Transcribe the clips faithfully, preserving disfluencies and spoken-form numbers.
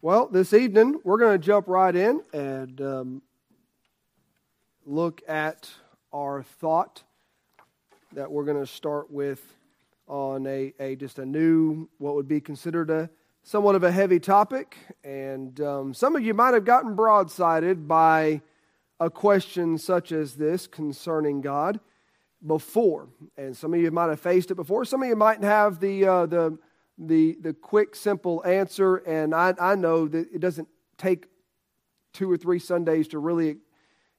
Well, this evening, we're going to jump right in and um, look at our thought that we're going to start with on a, a just a new, what would be considered a somewhat of a heavy topic. And um, some of you might have gotten broadsided by a question such as this concerning God before. And some of you might have faced it before. Some of you might have the uh, the the the quick, simple answer. And I, I know that it doesn't take two or three Sundays to really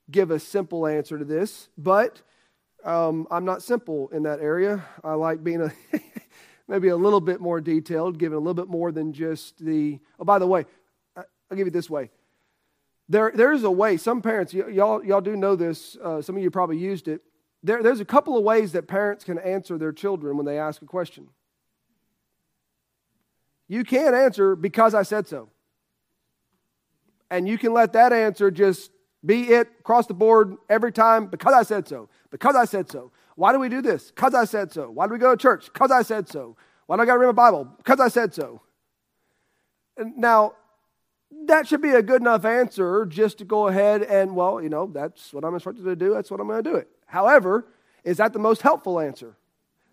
give a simple answer to this. But um, I'm not simple in that area. I like being a maybe a little bit more detailed, giving a little bit more than just the... Oh, by the way, I'll give you this way. There, there's a way, some parents, y- y'all y'all do know this, uh, some of you probably used it. There, there's a couple of ways that parents can answer their children when they ask a question. You can't answer because I said so. And you can let that answer just be it, across the board, every time, because I said so, because I said so. Why do we do this? Because I said so. Why do we go to church? Because I said so. Why do I got to read my Bible? Because I said so. Now, that should be a good enough answer just to go ahead and, well, you know, that's what I'm instructed to do. That's what I'm going to do it. However, is that the most helpful answer?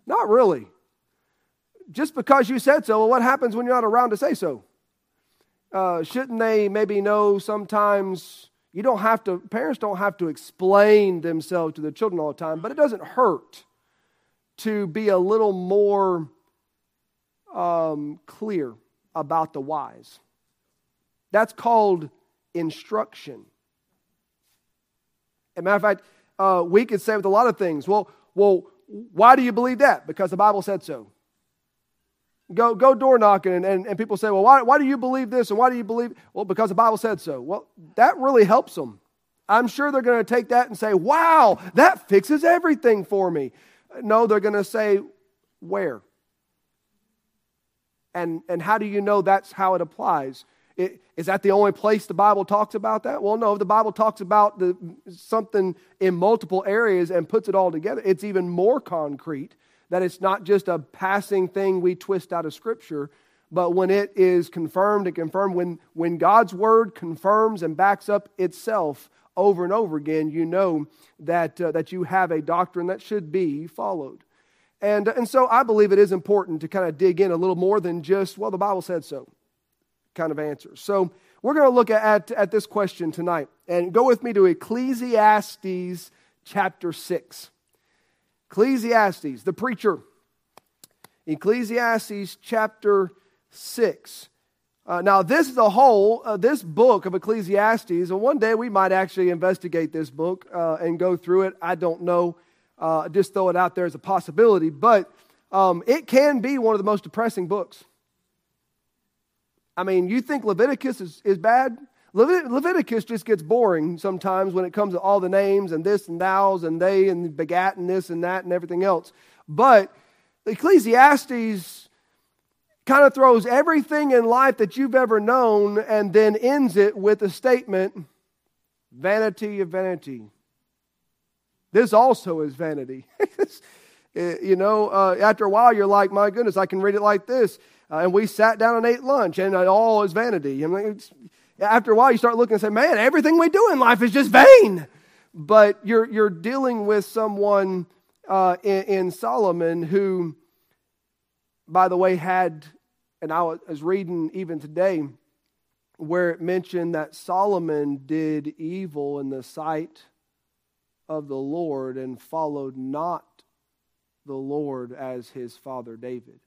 Not really. Just because you said so, well, what happens when you're not around to say so? Uh, shouldn't they maybe know sometimes you don't have to, parents don't have to explain themselves to their children all the time, but it doesn't hurt to be a little more um, clear about the whys. That's called instruction. As a matter of fact, uh, we could say with a lot of things, well, well, why do you believe that? Because the Bible said so. Go go door knocking, and, and, and people say, well, why, why do you believe this, and why do you believe? Well, because the Bible said so. Well, that really helps them. I'm sure they're going to take that and say, wow, that fixes everything for me. No, they're going to say, where? And, and how do you know that's how it applies? It, is that the only place the Bible talks about that? Well, no, the Bible talks about the, something in multiple areas and puts it all together. It's even more concrete, that it's not just a passing thing we twist out of Scripture, but when it is confirmed and confirmed, when, when God's Word confirms and backs up itself over and over again, you know that, uh, that you have a doctrine that should be followed. And, and so I believe it is important to kind of dig in a little more than just, well, the Bible said so kind of answer. So we're going to look at, at this question tonight, and go with me to Ecclesiastes chapter six. Ecclesiastes, the preacher. Ecclesiastes chapter six. Uh, now this is a whole, uh, this book of Ecclesiastes, and one day we might actually investigate this book uh, and go through it. I don't know. Uh, just throw it out there as a possibility, but um, it can be one of the most depressing books. I mean, you think Leviticus is, is bad? Levit- Leviticus just gets boring sometimes when it comes to all the names and this and thous and they and begat and this and that and everything else. But Ecclesiastes kind of throws everything in life that you've ever known and then ends it with a statement, vanity of vanity. This also is vanity. You know, uh, after a while you're like, my goodness, I can read it like this. Uh, and we sat down and ate lunch, and it all is vanity. I mean, after a while, you start looking and say, man, everything we do in life is just vain. But you're you're dealing with someone uh, in, in Solomon who, by the way, had, and I was reading even today, where it mentioned that Solomon did evil in the sight of the Lord and followed not the Lord as his father David.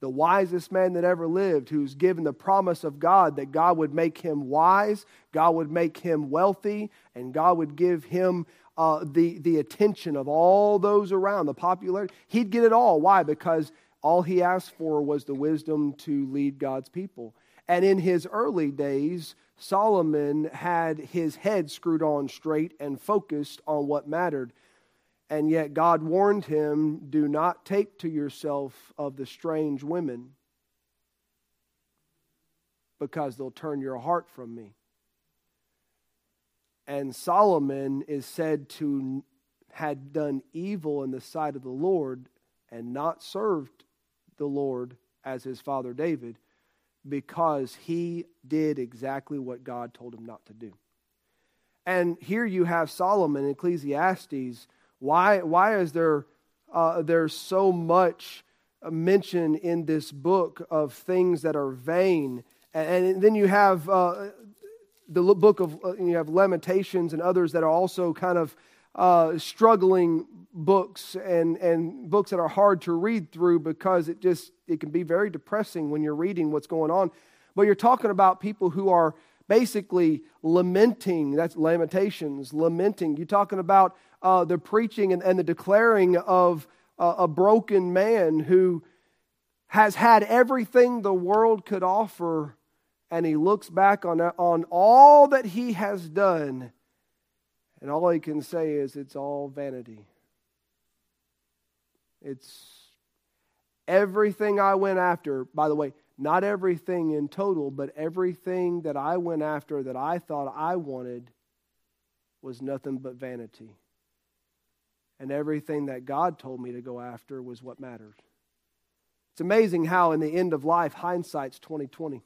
The wisest man that ever lived, who's given the promise of God that God would make him wise, God would make him wealthy, and God would give him uh, the, the attention of all those around, the popularity. He'd get it all. Why? Because all he asked for was the wisdom to lead God's people. And in his early days, Solomon had his head screwed on straight and focused on what mattered. And yet God warned him, do not take to yourself of the strange women, because they'll turn your heart from me. And Solomon is said to had done evil in the sight of the Lord and not served the Lord as his father David, because he did exactly what God told him not to do. And here you have Solomon in Ecclesiastes. Why, why is there uh, there's so much mention in this book of things that are vain? And, and then you have uh, the book of uh, you have Lamentations and others that are also kind of uh, struggling books and and books that are hard to read through because it just it can be very depressing when you're reading what's going on. But you're talking about people who are basically lamenting. That's Lamentations, lamenting. You're talking about uh, the preaching and, and the declaring of uh, a broken man who has had everything the world could offer, and he looks back on, on all that he has done, and all he can say is it's all vanity. It's everything I went after, by the way, not everything in total, but everything that I went after that I thought I wanted was nothing but vanity. And everything that God told me to go after was what mattered. It's amazing how in the end of life, hindsight's twenty twenty.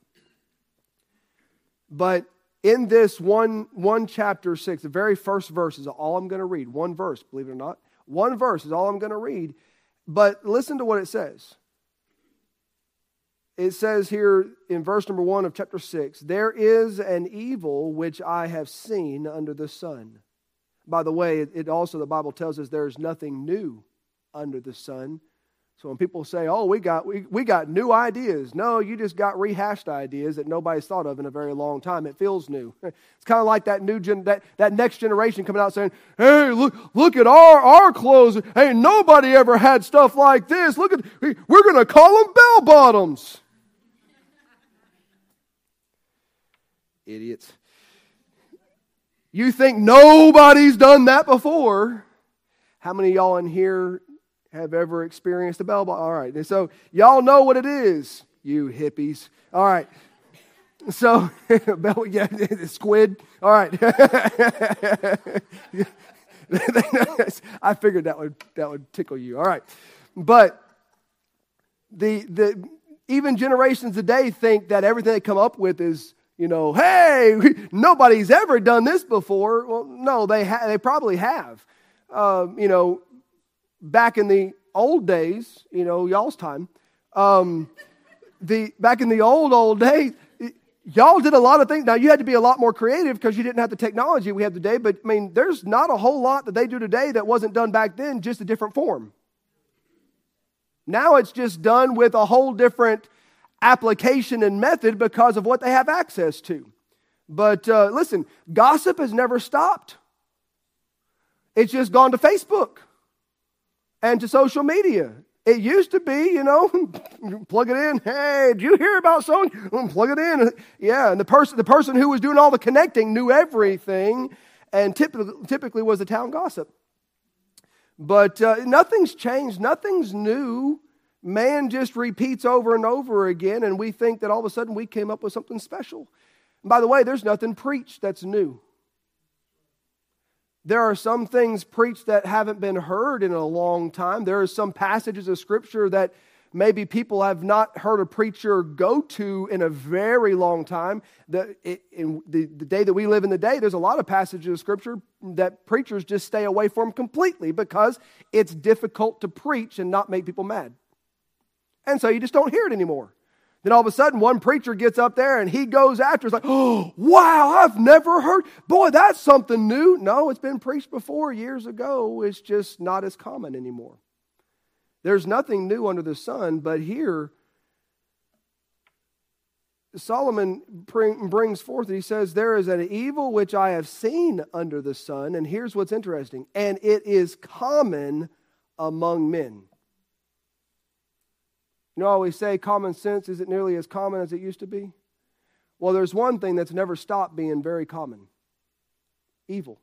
But in this one, one chapter six, the very first verse is all I'm going to read. One verse, believe it or not. One verse is all I'm going to read. But listen to what it says. It says here in verse number one of chapter six, there is an evil which I have seen under the sun. By the way, it also, the Bible tells us there is nothing new under the sun. So when people say, oh, we got we, we got new ideas. No, you just got rehashed ideas that nobody's thought of in a very long time. It feels new. It's kind of like that new gen, that, that next generation coming out saying, hey, look look at our, our clothes. Hey, nobody ever had stuff like this. Look at, we're going to call them bell bottoms. Idiots. You think nobody's done that before? How many of y'all in here have ever experienced a bell bottom? All right. And so y'all know what it is, you hippies. All right. So, bell, yeah, squid. All right. I figured that would that would tickle you. All right. But the the even generations today think that everything they come up with is, you know, hey, nobody's ever done this before. Well, no, they ha- they probably have. Uh, you know, back in the old days, you know, y'all's time, um, the back in the old, old days, y'all did a lot of things. Now, you had to be a lot more creative because you didn't have the technology we have today. But, I mean, there's not a whole lot that they do today that wasn't done back then, just a different form. Now it's just done with a whole different application and method because of what they have access to. But uh, listen, gossip has never stopped. It's just gone to Facebook and to social media. It used to be, you know, plug it in. Hey, did you hear about so? Plug it in. Yeah, and the person, the person who was doing all the connecting knew everything, and typically, typically was the town gossip. But uh, nothing's changed. Nothing's new. Man just repeats over and over again, and we think that all of a sudden we came up with something special. And by the way, there's nothing preached that's new. There are some things preached that haven't been heard in a long time. There are some passages of Scripture that maybe people have not heard a preacher go to in a very long time. The, it, in the, the day that we live in the day, there's a lot of passages of Scripture that preachers just stay away from completely because it's difficult to preach and not make people mad. And so you just don't hear it anymore. Then all of a sudden, one preacher gets up there and he goes after. It's like, oh, wow, I've never heard. Boy, that's something new. No, it's been preached before years ago. It's just not as common anymore. There's nothing new under the sun, but here, Solomon bring, brings forth, he says, there is an evil which I have seen under the sun. And here's what's interesting. And it is common among men. You know, I always say common sense isn't nearly as common as it used to be. Well, there's one thing that's never stopped being very common. Evil.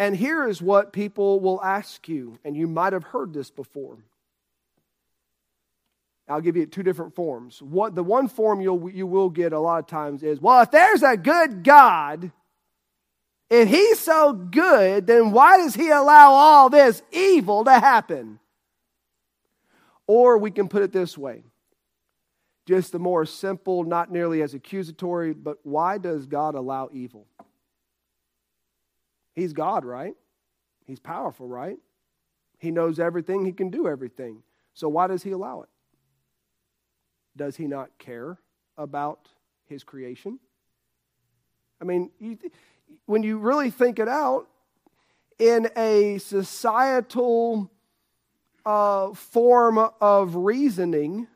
And here is what people will ask you, and you might have heard this before. I'll give you two different forms. What the one form you'll you will get a lot of times is, well, if there's a good God, if he's so good, then why does he allow all this evil to happen? Or we can put it this way. Just a more simple, not nearly as accusatory, but why does God allow evil? He's God, right? He's powerful, right? He knows everything. He can do everything. So why does he allow it? Does he not care about his creation? I mean, you th- when you really think it out, in a societal uh, form of reasoning,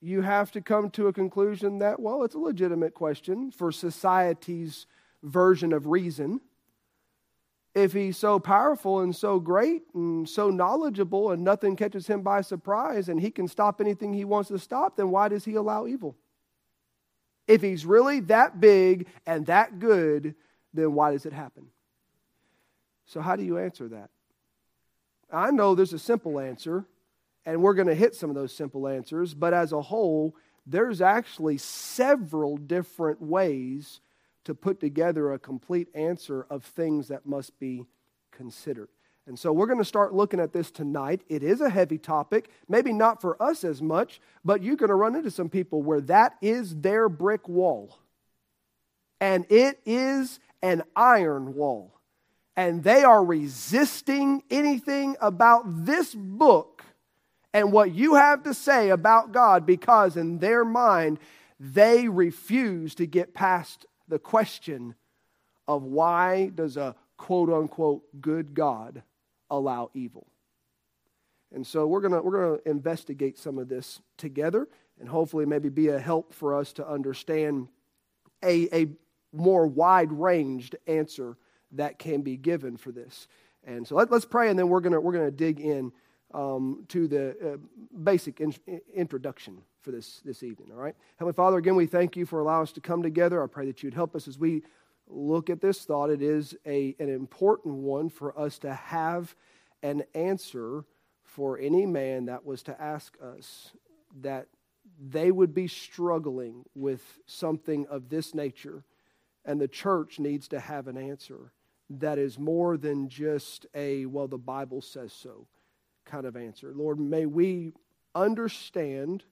you have to come to a conclusion that, well, it's a legitimate question for society's version of reason. If he's so powerful and so great and so knowledgeable and nothing catches him by surprise and he can stop anything he wants to stop, then why does he allow evil? If he's really that big and that good, then why does it happen? So how do you answer that? I know there's a simple answer, and we're going to hit some of those simple answers, but as a whole, there's actually several different ways to put together a complete answer of things that must be considered. And so we're going to start looking at this tonight. It is a heavy topic, maybe not for us as much, but you're going to run into some people where that is their brick wall. And it is an iron wall. And they are resisting anything about this book and what you have to say about God because in their mind, they refuse to get past the question of why does a quote-unquote good God allow evil? And so we're gonna we're gonna investigate some of this together and hopefully maybe be a help for us to understand a, a more wide-ranged answer that can be given for this. And so let, let's pray, and then we're gonna we're gonna dig in um, to the uh, basic in, introduction for this this evening. All right, Heavenly Father, again we thank you for allowing us to come together. I pray that you'd help us as we look at this thought. It is a an important one for us to have an answer for any man that was to ask us that they would be struggling with something of this nature. And the church needs to have an answer that is more than just a, well, the Bible says so kind of answer. Lord, may we understand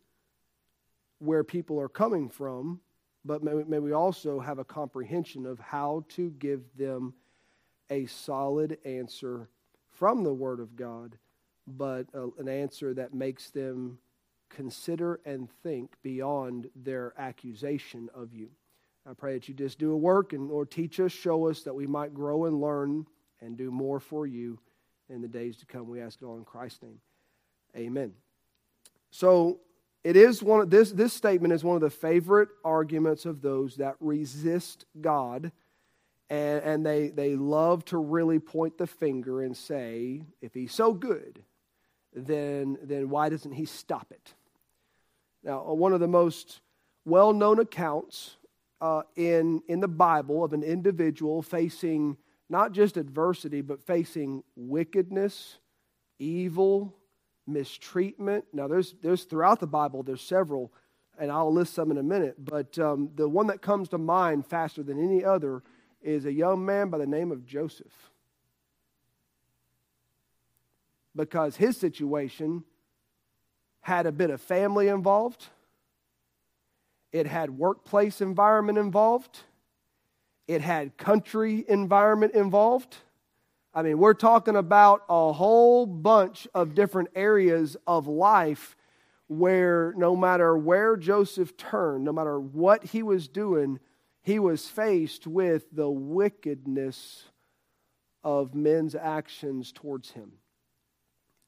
where people are coming from, but may, may we also have a comprehension of how to give them a solid answer from the Word of God, but a, an answer that makes them consider and think beyond their accusation of you. I pray that you just do a work and, Lord, teach us, show us that we might grow and learn and do more for you in the days to come. We ask it all in Christ's name. Amen. So it is one of this this statement is one of the favorite arguments of those that resist God, and, and they they love to really point the finger and say, if he's so good, then then why doesn't he stop it? Now, one of the most well-known accounts Uh, in, in the Bible of an individual facing not just adversity, but facing wickedness, evil, mistreatment. Now, there's, there's throughout the Bible, there's several, and I'll list some in a minute, but um, the one that comes to mind faster than any other is a young man by the name of Joseph. Because his situation had a bit of family involved. It had workplace environment involved. It had country environment involved. I mean, we're talking about a whole bunch of different areas of life where no matter where Joseph turned, no matter what he was doing, he was faced with the wickedness of men's actions towards him.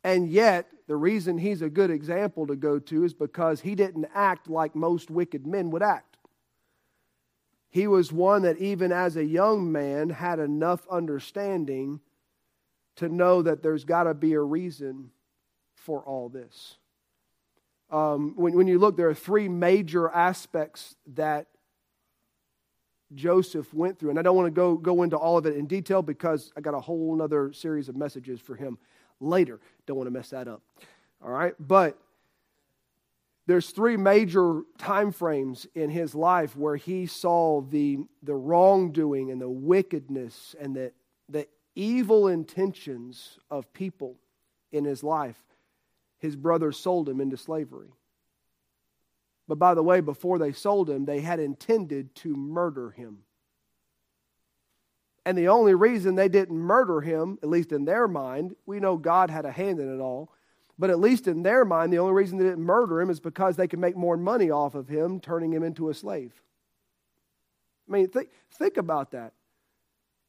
And yet, the reason he's a good example to go to is because he didn't act like most wicked men would act. He was one that even as a young man had enough understanding to know that there's got to be a reason for all this. Um, when, when you look, there are three major aspects that Joseph went through. And I don't want to go, go into all of it in detail because I got a whole other series of messages for him later. Don't want to mess that up. All right? But there's three major time frames in his life where he saw the, the wrongdoing and the wickedness and the, the evil intentions of people in his life. His brother sold him into slavery. But by the way, before they sold him, they had intended to murder him. And the only reason they didn't murder him, at least in their mind, we know God had a hand in it all, but at least in their mind, the only reason they didn't murder him is because they could make more money off of him, turning him into a slave. I mean, think, think about that.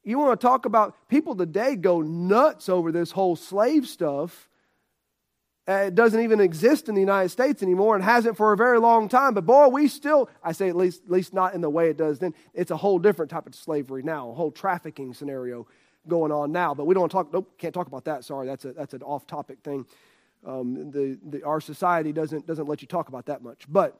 You want to talk about, people today go nuts over this whole slave stuff. It doesn't even exist in the United States anymore and hasn't for a very long time. But boy, we still, I say at least, at least not in the way it does then. It's a whole different type of slavery now, a whole trafficking scenario going on now. But we don't talk, nope, can't talk about that. Sorry, that's a that's an off-topic thing. Um, the, the our society doesn't doesn't let you talk about that much. But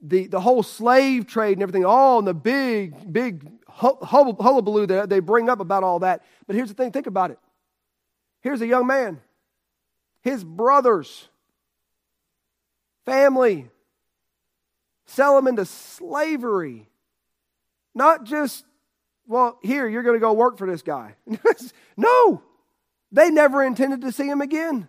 the the whole slave trade and everything, all in the big, big hullabaloo that they bring up about all that. But here's the thing, think about it. Here's a young man. His brothers, family, sell him into slavery. Not just, well, here, you're going to go work for this guy. No, they never intended to see him again.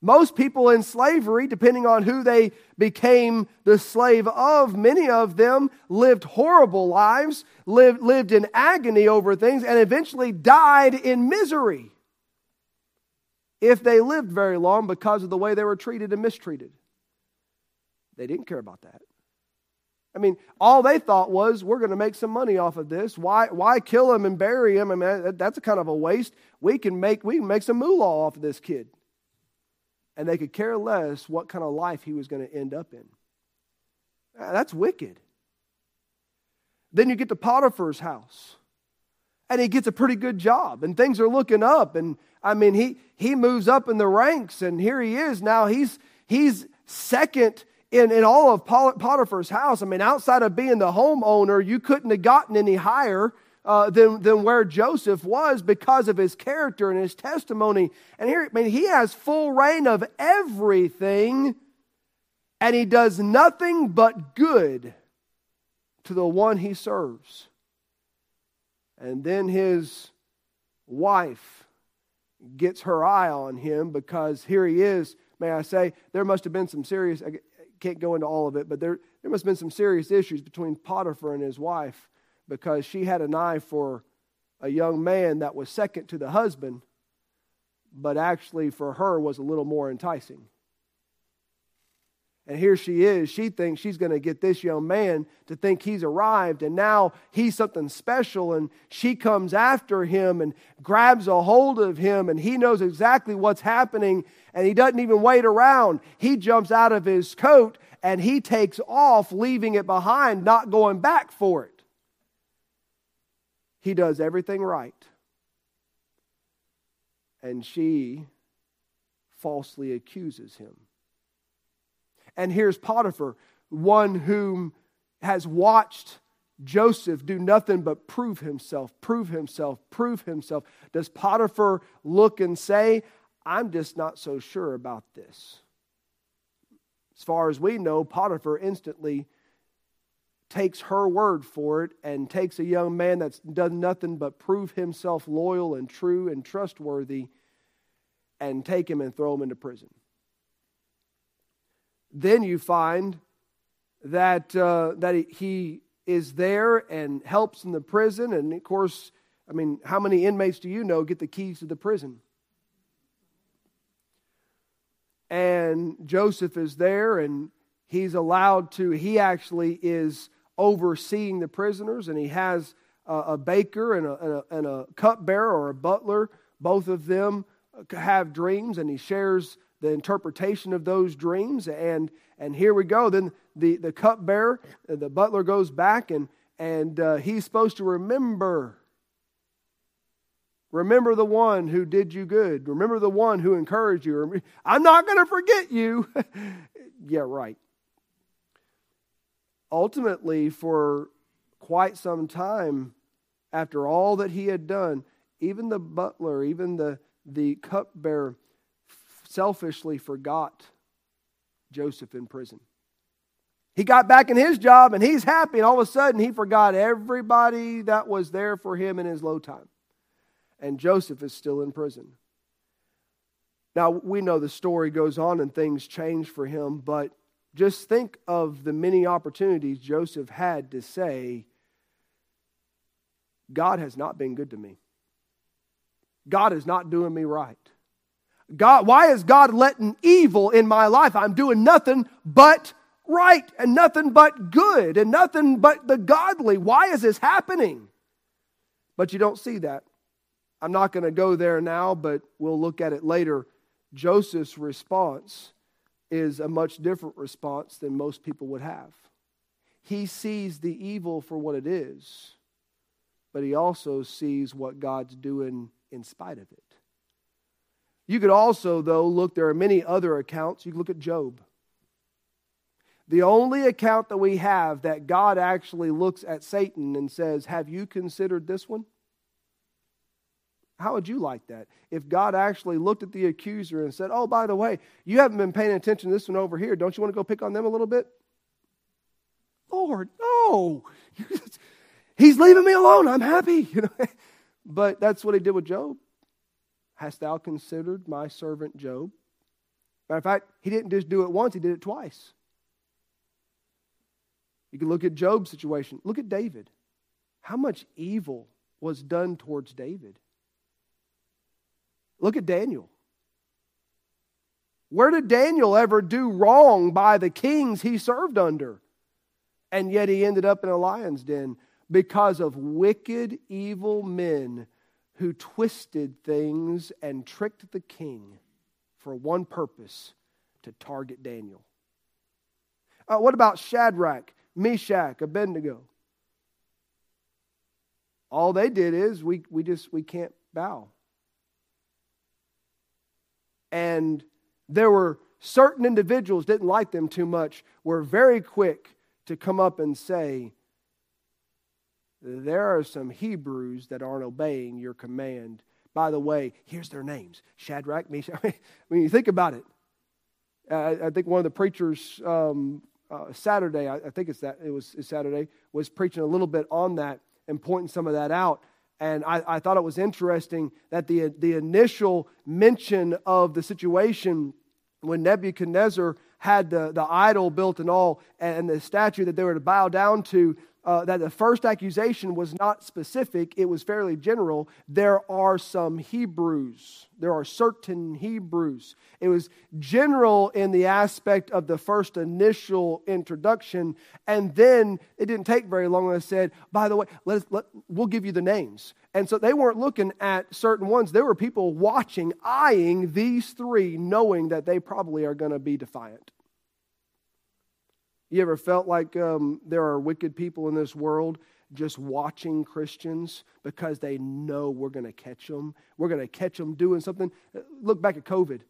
Most people in slavery, depending on who they became the slave of, many of them lived horrible lives, lived, lived in agony over things, and eventually died in misery, if they lived very long, because of the way they were treated and mistreated. They didn't care about that. I mean, all they thought was, we're going to make some money off of this. Why, why kill him and bury him? I mean, that's a kind of a waste. We can make, we can make some moolah off of this kid. And they could care less what kind of life he was going to end up in. That's wicked. Then you get to Potiphar's house. And he gets a pretty good job, and things are looking up. And I mean, he he moves up in the ranks, and here he is now. He's he's second in, in all of Potiphar's house. I mean, outside of being the homeowner, you couldn't have gotten any higher uh, than than where Joseph was because of his character and his testimony. And here, I mean, he has full reign of everything, and he does nothing but good to the one he serves. And then his wife gets her eye on him because here he is, may I say, there must have been some serious, I can't go into all of it, but there, there must have been some serious issues between Potiphar and his wife, because she had an eye for a young man that was second to the husband, but actually for her was a little more enticing. And here she is. She thinks she's going to get this young man to think he's arrived, and now he's something special, and she comes after him and grabs a hold of him, and he knows exactly what's happening, and he doesn't even wait around. He jumps out of his coat, and he takes off, leaving it behind, not going back for it. He does everything right. And she falsely accuses him. And here's Potiphar, one whom has watched Joseph do nothing but prove himself, prove himself, prove himself. Does Potiphar look and say, I'm just not so sure about this? As far as we know, Potiphar instantly takes her word for it and takes a young man that's done nothing but prove himself loyal and true and trustworthy and take him and throw him into prison. Then you find that uh, that he is there and helps in the prison. And of course, I mean, how many inmates do you know get the keys to the prison? And Joseph is there, and he's allowed to, he actually is overseeing the prisoners, and he has a, a baker and a, and a, and a cupbearer or a butler. Both of them have dreams, and he shares the interpretation of those dreams, and and here we go. Then the, the cupbearer, the butler goes back, and, and uh, he's supposed to remember. Remember the one who did you good. Remember the one who encouraged you. I'm not going to forget you. Yeah, right. Ultimately, for quite some time, after all that he had done, even the butler, even the, the cupbearer, selfishly forgot Joseph in prison. He got back in his job and he's happy, and all of a sudden he forgot everybody that was there for him in his low time. And Joseph is still in prison. Now, we know the story goes on and things change for him, but Just think of the many opportunities Joseph had to say, God has not been good to me. God is not doing me right. God, why is God letting evil in my life? I'm doing nothing but right and nothing but good and nothing but the godly. Why is this happening? But you don't see that. I'm not going to go there now, but we'll look at it later. Joseph's response is a much different response than most people would have. He sees the evil for what it is, but he also sees what God's doing in spite of it. You could also, though, look, there are many other accounts. You can look at Job. The only account that we have that God actually looks at Satan and says, have you considered this one? How would you like that? If God actually looked at the accuser and said, oh, by the way, you haven't been paying attention to this one over here. Don't you want to go pick on them a little bit? Lord, no. He's leaving me alone. I'm happy. You know? But that's what he did with Job. Hast thou considered my servant Job? Matter of fact, he didn't just do it once, he did it twice. You can look at Job's situation. Look at David. How much evil was done towards David? Look at Daniel. Where did Daniel ever do wrong by the kings he served under? And yet he ended up in a lion's den because of wicked, evil men who twisted things and tricked the king for one purpose, to target Daniel. Uh, what about Shadrach, Meshach, Abednego? All they did is we we just we can't bow. And there were certain individuals, didn't like them too much, were very quick to come up and say, there are some Hebrews that aren't obeying your command. By the way, here's their names, Shadrach, Meshach. I mean, when you think about it, I, I think one of the preachers um, uh, Saturday, I, I think it's that it was Saturday, was preaching a little bit on that and pointing some of that out. And I, I thought it was interesting that the, the initial mention of the situation when Nebuchadnezzar had the, the idol built and all, and the statue that they were to bow down to, Uh, that the first accusation was not specific, it was fairly general. There are some Hebrews. There are certain Hebrews. It was general in the aspect of the first initial introduction, and then it didn't take very long when I said, by the way, let us, let, we'll give you the names. And so they weren't looking at certain ones. There were people watching, eyeing these three, knowing that they probably are going to be defiant. You ever felt like um, there are wicked people in this world just watching Christians because they know we're going to catch them? We're going to catch them doing something. Look back at COVID,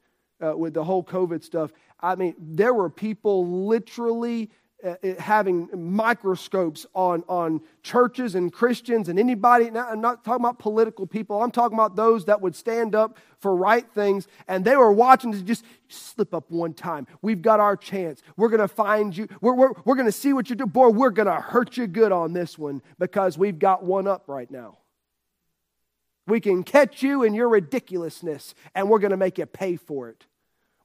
uh, with the whole COVID stuff. I mean, there were people literally uh, having microscopes on, on churches and Christians and anybody. Now, I'm not talking about political people. I'm talking about those that would stand up for right things, and they were watching to just slip up one time. We've got our chance. We're going to find you. We're, we're, we're going to see what you do. Boy, we're going to hurt you good on this one because we've got one up right now. We can catch you in your ridiculousness, and we're going to make you pay for it.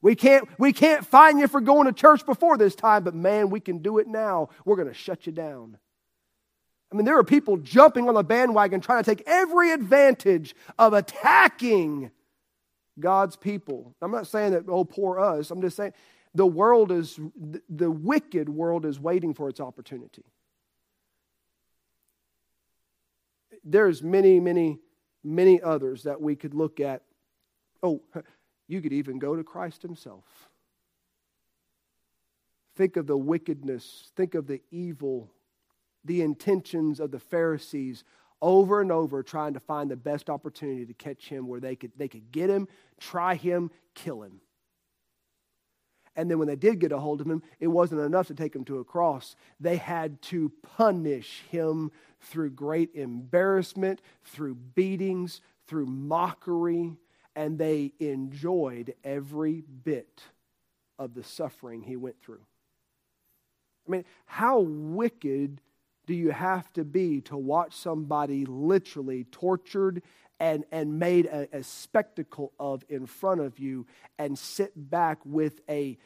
We can't, we can't fine you for going to church before this time, but man, we can do it now. We're going to shut you down. I mean, there are people jumping on the bandwagon trying to take every advantage of attacking God's people. I'm not saying that, oh, poor us. I'm just saying the world is, the wicked world is waiting for its opportunity. There's many, many, many others that we could look at. Oh, you could even go to Christ himself. Think of the wickedness. Think of the evil, the intentions of the Pharisees, over and over trying to find the best opportunity to catch him where they could they could get him, try him, kill him. And then when they did get a hold of him, it wasn't enough to take him to a cross. They had to punish him through great embarrassment, through beatings, through mockery, and they enjoyed every bit of the suffering he went through. I mean, how wicked do you have to be to watch somebody literally tortured and, and made a, a spectacle of in front of you and sit back with a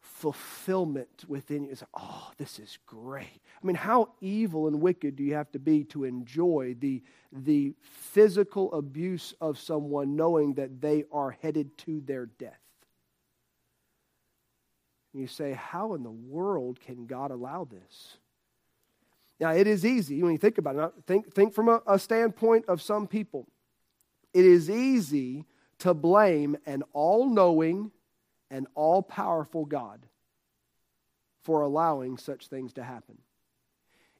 fulfillment within you. It's like, oh, this is great. I mean, how evil and wicked do you have to be to enjoy the, the physical abuse of someone knowing that they are headed to their death? And you say, how in the world can God allow this? Now, it is easy when you think about it. Think, think from a, a standpoint of some people. It is easy to blame an all-knowing and all-powerful God for allowing such things to happen.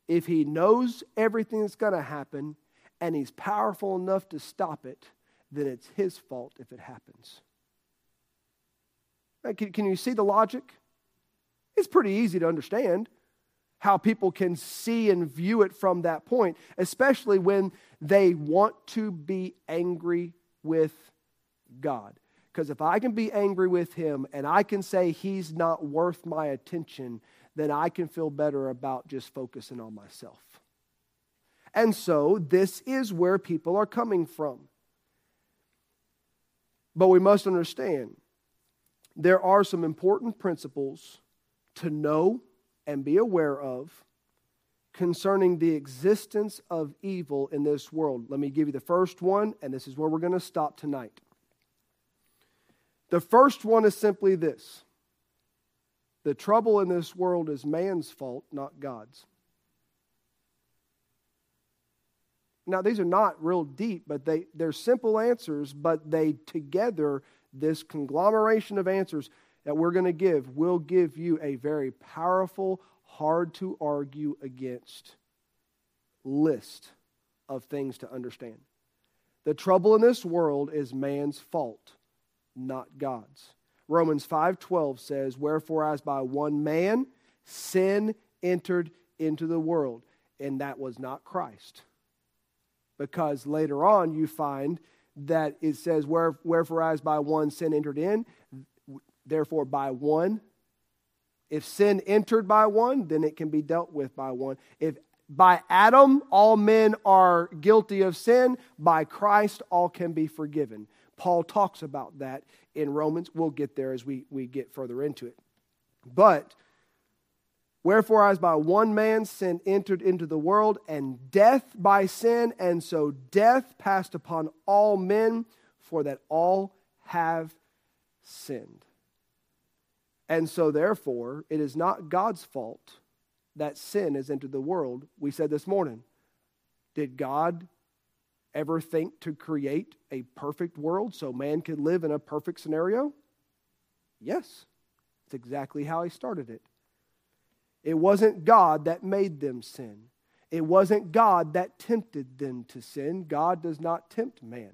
If he knows everything that's going to happen and he's powerful enough to stop it, then it's his fault if it happens. Can, can you see the logic? It's pretty easy to understand how people can see and view it from that point, especially when they want to be angry with God. Because if I can be angry with him and I can say he's not worth my attention, then I can feel better about just focusing on myself. And so this is where people are coming from. But we must understand there are some important principles to know and be aware of concerning the existence of evil in this world. Let me give you the first one, and this is where we're going to stop tonight. The first one is simply this. The trouble in this world is man's fault, not God's. Now, these are not real deep, but they, they're simple answers, but they together, this conglomeration of answers that we're going to give, will give you a very powerful, hard to argue against list of things to understand. The trouble in this world is man's fault, not God's. Romans five twelve says, "Wherefore as by one man sin entered into the world, and that was not Christ." Because later on you find that it says, "Wherefore as by one sin entered in, therefore by one." If sin entered by one, then it can be dealt with by one. If by Adam all men are guilty of sin, by Christ all can be forgiven. Paul talks about that in Romans. We'll get there as we, we get further into it. But, wherefore as by one man sin entered into the world, and death by sin, and so death passed upon all men, for that all have sinned. And so therefore, it is not God's fault that sin has entered the world. We said this morning, did God ever think to create a perfect world so man could live in a perfect scenario? Yes. That's exactly how he started it. It wasn't God that made them sin. It wasn't God that tempted them to sin. God does not tempt man.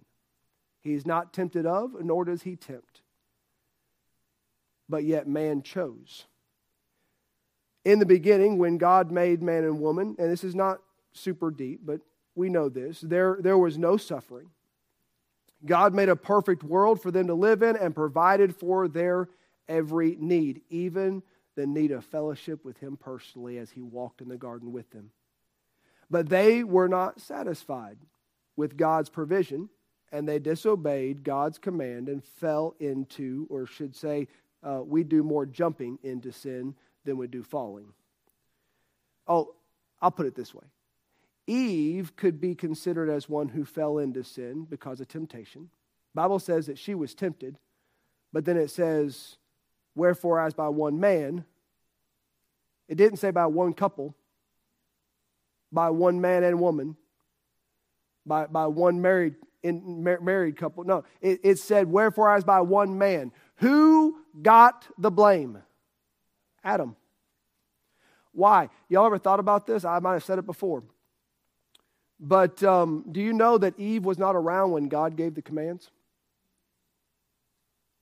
He is not tempted of, nor does he tempt. But yet man chose. In the beginning, when God made man and woman, and this is not super deep, but we know this. There, there was no suffering. God made a perfect world for them to live in and provided for their every need, even the need of fellowship with him personally as he walked in the garden with them. But they were not satisfied with God's provision, and they disobeyed God's command and fell into, or should say, uh, we do more jumping into sin than we do falling. Oh, I'll put it this way. Eve could be considered as one who fell into sin because of temptation. The Bible says that she was tempted, but then it says, wherefore as by one man. It didn't say by one couple, by one man and woman, by, by one married in, mar- married couple. No, it, it said, wherefore as by one man. Who got the blame? Adam. Why? Y'all ever thought about this? I might have said it before. But um, do you know that Eve was not around when God gave the commands?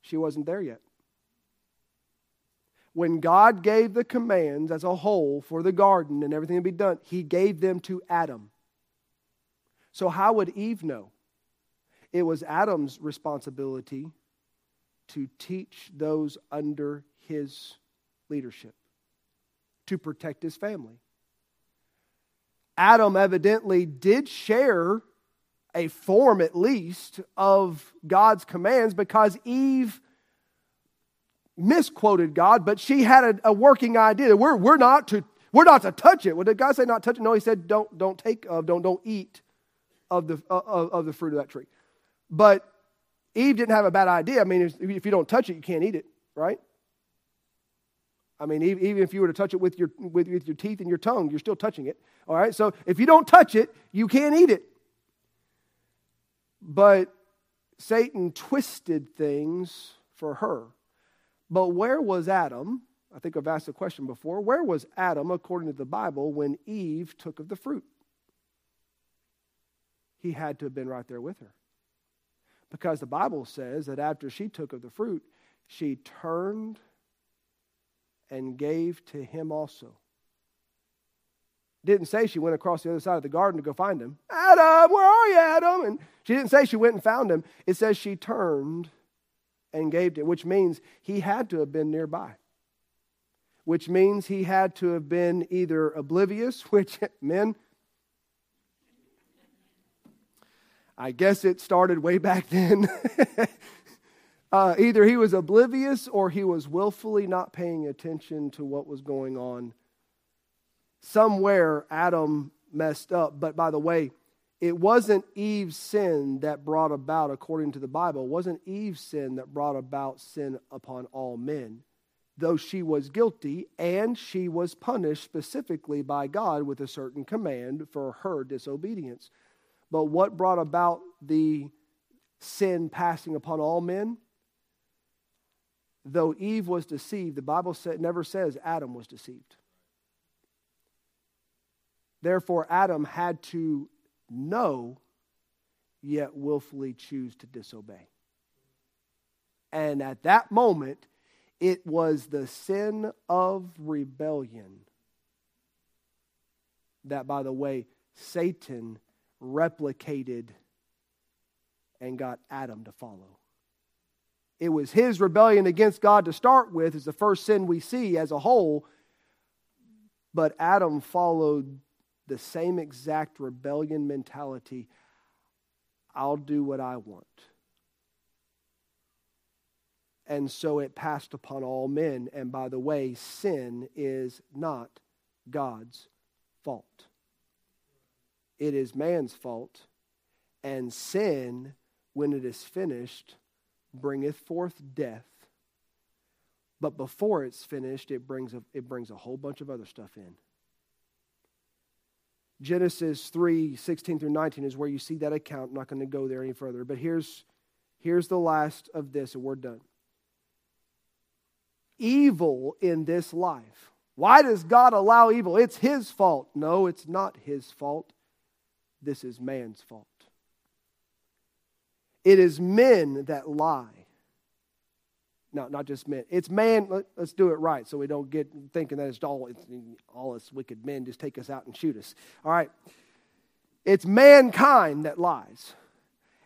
She wasn't there yet. When God gave the commands as a whole for the garden and everything to be done, he gave them to Adam. So how would Eve know? It was Adam's responsibility to teach those under his leadership, to protect his family. Adam evidently did share a form, at least, of God's commands because Eve misquoted God, but she had a, a working idea. We're we're not to we're not to touch it. Well, did God say not touch it? No, He said don't don't take of don't don't eat of the of, of the fruit of that tree. But Eve didn't have a bad idea. I mean, if, if you don't touch it, you can't eat it, right? I mean, even if you were to touch it with your with, with your teeth and your tongue, you're still touching it. All right, so if you don't touch it, you can't eat it. But Satan twisted things for her. But where was Adam? I think I've asked the question before. Where was Adam, according to the Bible, when Eve took of the fruit? He had to have been right there with her. Because the Bible says that after she took of the fruit, she turned and gave to him also. Didn't say she went across the other side of the garden to go find him. Adam, where are you, Adam? And she didn't say she went and found him. It says she turned and gave to him, which means he had to have been nearby. Which means he had to have been either oblivious, which, men, I guess it started way back then. Uh, either he was oblivious or he was willfully not paying attention to what was going on. Somewhere Adam messed up. But by the way, it wasn't Eve's sin that brought about, according to the Bible, it wasn't Eve's sin that brought about sin upon all men. Though she was guilty and she was punished specifically by God with a certain command for her disobedience. But what brought about the sin passing upon all men? Though Eve was deceived, the Bible never says Adam was deceived. Therefore, Adam had to know, yet willfully choose to disobey. And at that moment, it was the sin of rebellion that, by the way, Satan replicated and got Adam to follow. It was his rebellion against God to start with, is the first sin we see as a whole. But Adam followed the same exact rebellion mentality. I'll do what I want. And so it passed upon all men. And by the way, sin is not God's fault. It is man's fault. And sin, when it is finished, bringeth forth death, but before it's finished, it brings a, it brings a whole bunch of other stuff in. Genesis three, sixteen through nineteen is where you see that account. I'm not going to go there any further, but here's, here's the last of this, and we're done. Evil in this life. Why does God allow evil? It's His fault. No, it's not His fault. This is man's fault. It is men that lie. No, not just men. It's man. Let, let's do it right so we don't get thinking that it's all, it's all us wicked men just take us out and shoot us. All right. It's mankind that lies.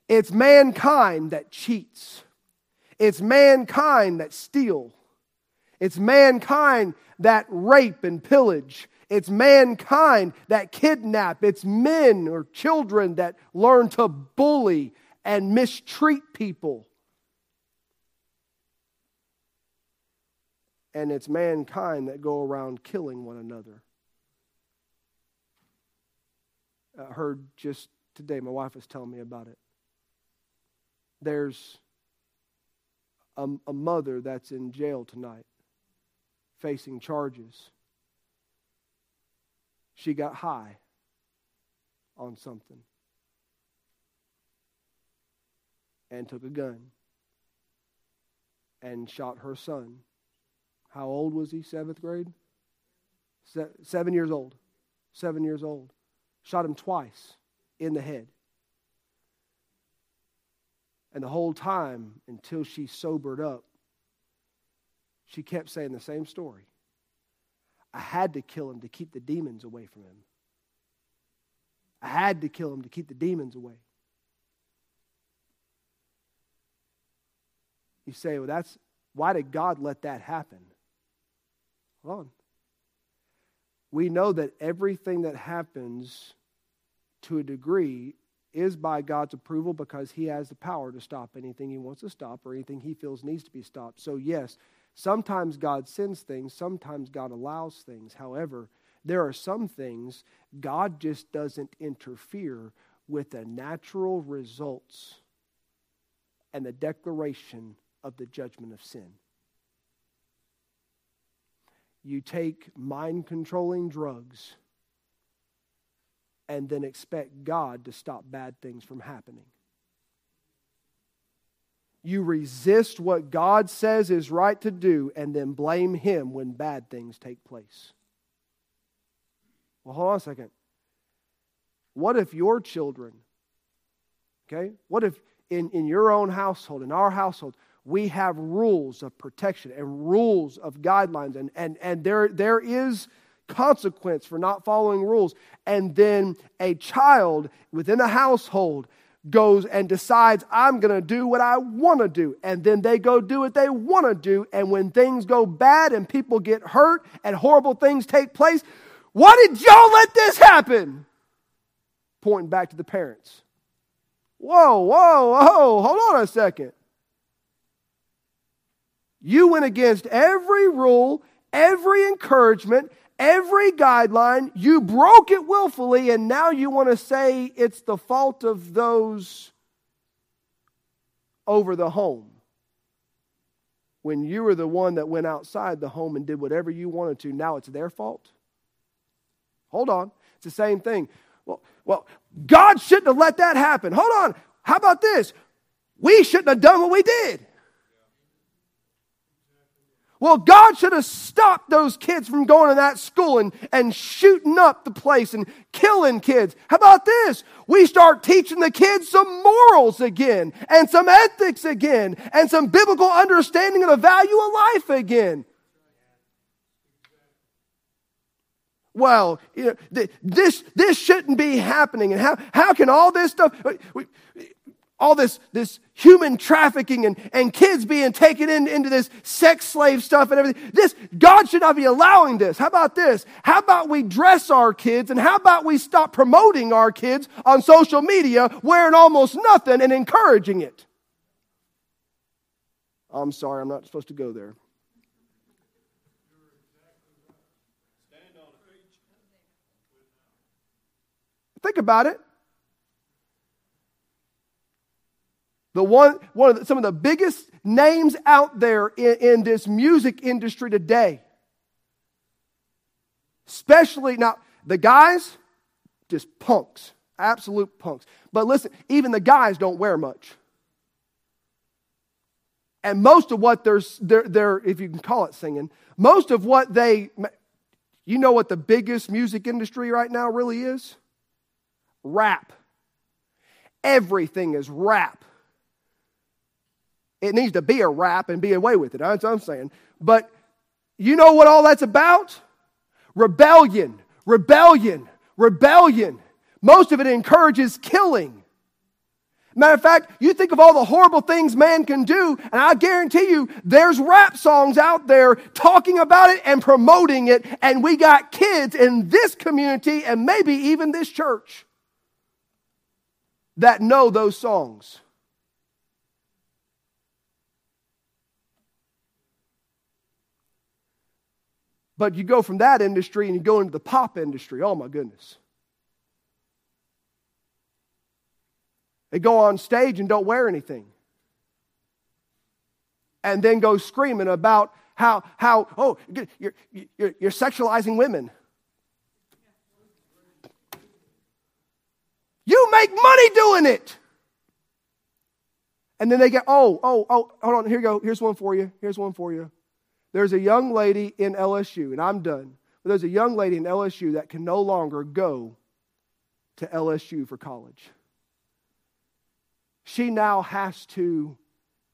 It's mankind that cheats. It's mankind that steal. It's mankind that rape and pillage. It's mankind that kidnap. It's men or children that learn to bully and mistreat people. And it's mankind that go around killing one another. I heard just today, my wife was telling me about it. There's a, a mother that's in jail tonight, facing charges. She got high on something and took a gun and shot her son. How old was he? Seventh grade? Se- seven years old. Seven years old. Shot him twice in the head. And the whole time, until she sobered up, she kept saying the same story. I had to kill him to keep the demons away from him. I had to kill him to keep the demons away. You say, well, that's, why did God let that happen? Hold on. We know that everything that happens to a degree is by God's approval because He has the power to stop anything He wants to stop or anything He feels needs to be stopped. So yes, Sometimes God sends things. Sometimes God allows things. However, there are some things God just doesn't interfere with the natural results and the declaration of the judgment of sin. You take mind-controlling drugs and then expect God to stop bad things from happening. You resist what God says is right to do and then blame Him when bad things take place. Well, hold on a second. What if your children, okay? What if in, in your own household, in our household, we have rules of protection and rules of guidelines, and, and, and there, there is consequence for not following rules, and then a child within a household goes and decides, I'm going to do what I want to do, and then they go do what they want to do, and when things go bad and people get hurt and horrible things take place, why did y'all let this happen? Pointing back to the parents. Whoa, whoa, whoa, hold on a second. You went against every rule, every encouragement, every guideline. You broke it willfully, and now you want to say it's the fault of those over the home, when you were the one that went outside the home and did whatever you wanted to. Now it's their fault? Hold on. It's the same thing. Well, well, God shouldn't have let that happen. Hold on. How about this? We shouldn't have done what we did. Well, God should have stopped those kids from going to that school and, and shooting up the place and killing kids. How about this? We start teaching the kids some morals again, and some ethics again, and some biblical understanding of the value of life again. Well, you know, th- this this shouldn't be happening. And how, how can all this stuff... We, we, All this, this human trafficking and, and kids being taken in, into this sex slave stuff and everything. This, God should not be allowing this. How about this? How about we dress our kids, and how about we stop promoting our kids on social media wearing almost nothing and encouraging it? I'm sorry, I'm not supposed to go there. Think about it. The one, one of the, some of the biggest names out there in, in this music industry today, especially now, the guys, just punks, absolute punks. But listen, even the guys don't wear much, and most of what they're, they're, they're if you can call it singing, most of what they, you know, what the biggest music industry right now really is? Rap. Everything is rap. It needs to be a rap and be away with it. That's what I'm saying. But you know what all that's about? Rebellion, rebellion, rebellion. Most of it encourages killing. Matter of fact, you think of all the horrible things man can do, and I guarantee you there's rap songs out there talking about it and promoting it, and we got kids in this community and maybe even this church that know those songs. But you go from that industry and you go into the pop industry. Oh, my goodness. They go on stage and don't wear anything, and then go screaming about how, how oh, you're, you're, you're sexualizing women. You make money doing it. And then they get, oh, oh, oh, hold on, here you go. Here's one for you. Here's one for you. There's a young lady in L S U, and I'm done. But there's a young lady in L S U that can no longer go to L S U for college. She now has to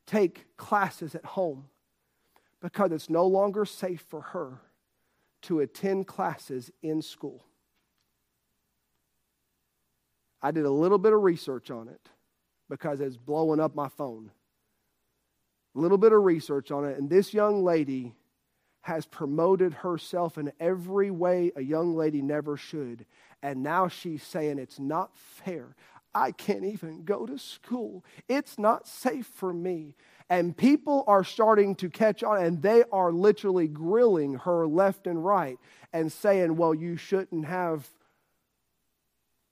take classes at home because it's no longer safe for her to attend classes in school. I did a little bit of research on it because it's blowing up my phone. A little bit of research on it, and this young lady has promoted herself in every way a young lady never should, and now she's saying it's not fair. I can't even go to school. It's not safe for me. And people are starting to catch on, and they are literally grilling her left and right and saying, well, you shouldn't have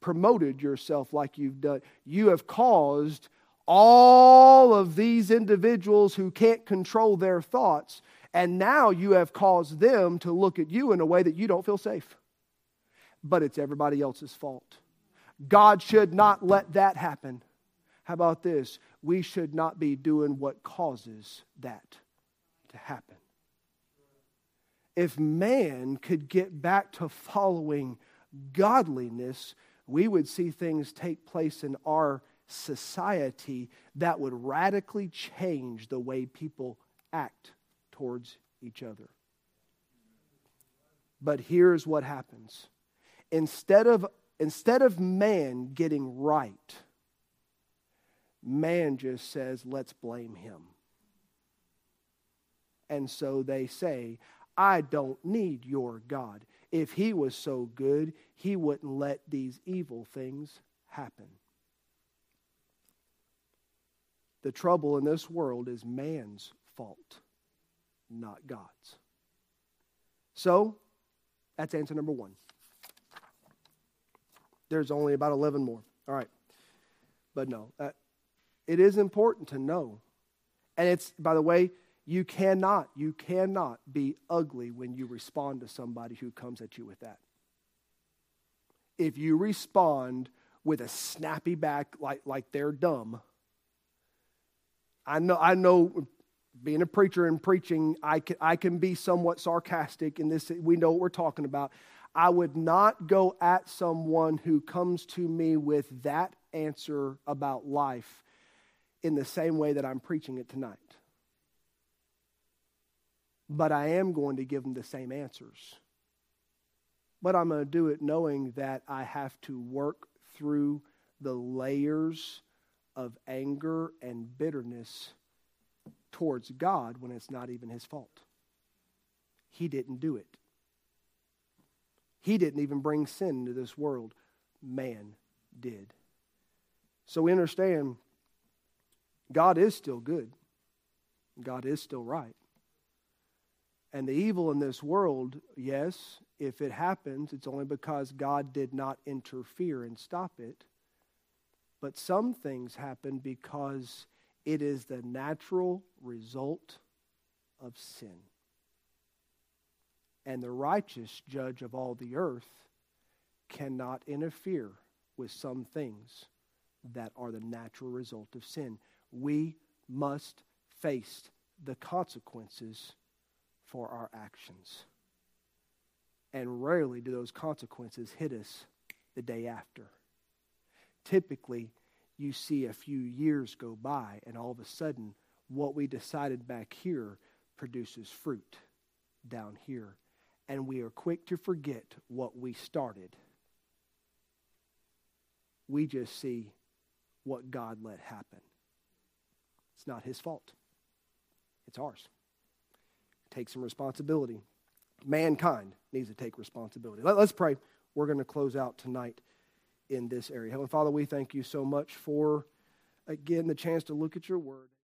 promoted yourself like you've done. You have caused all of these individuals who can't control their thoughts, and now you have caused them to look at you in a way that you don't feel safe. But it's everybody else's fault. God should not let that happen. How about this? We should not be doing what causes that to happen. If man could get back to following godliness, we would see things take place in our society that would radically change the way people act towards each other. But here's what happens. Instead of, instead of man getting right, man just says, let's blame him. And so they say, I don't need your God. If he was so good, he wouldn't let these evil things happen. The trouble in this world is man's fault, not God's. So, that's answer number one. There's only about eleven more. All right. But no, that, it is important to know. And it's, by the way, you cannot, you cannot be ugly when you respond to somebody who comes at you with that. If you respond with a snappy back like, like they're dumb, I know, I know being a preacher and preaching, I can, I can be somewhat sarcastic in this. We know what we're talking about. I would not go at someone who comes to me with that answer about life in the same way that I'm preaching it tonight. But I am going to give them the same answers. But I'm going to do it knowing that I have to work through the layers of anger and bitterness towards God when it's not even his fault. He didn't do it. He didn't even bring sin into this world. Man did. So we understand God is still good. God is still right. And the evil in this world, yes, if it happens, it's only because God did not interfere and stop it. But some things happen because it is the natural result of sin. And the righteous judge of all the earth cannot interfere with some things that are the natural result of sin. We must face the consequences for our actions. And rarely do those consequences hit us the day after. Typically, you see a few years go by, and all of a sudden, what we decided back here produces fruit down here. And we are quick to forget what we started. We just see what God let happen. It's not his fault. It's ours. Take some responsibility. Mankind needs to take responsibility. Let, let's pray. We're going to close out tonight in this area. Heavenly Father, we thank you so much for, again, the chance to look at your word.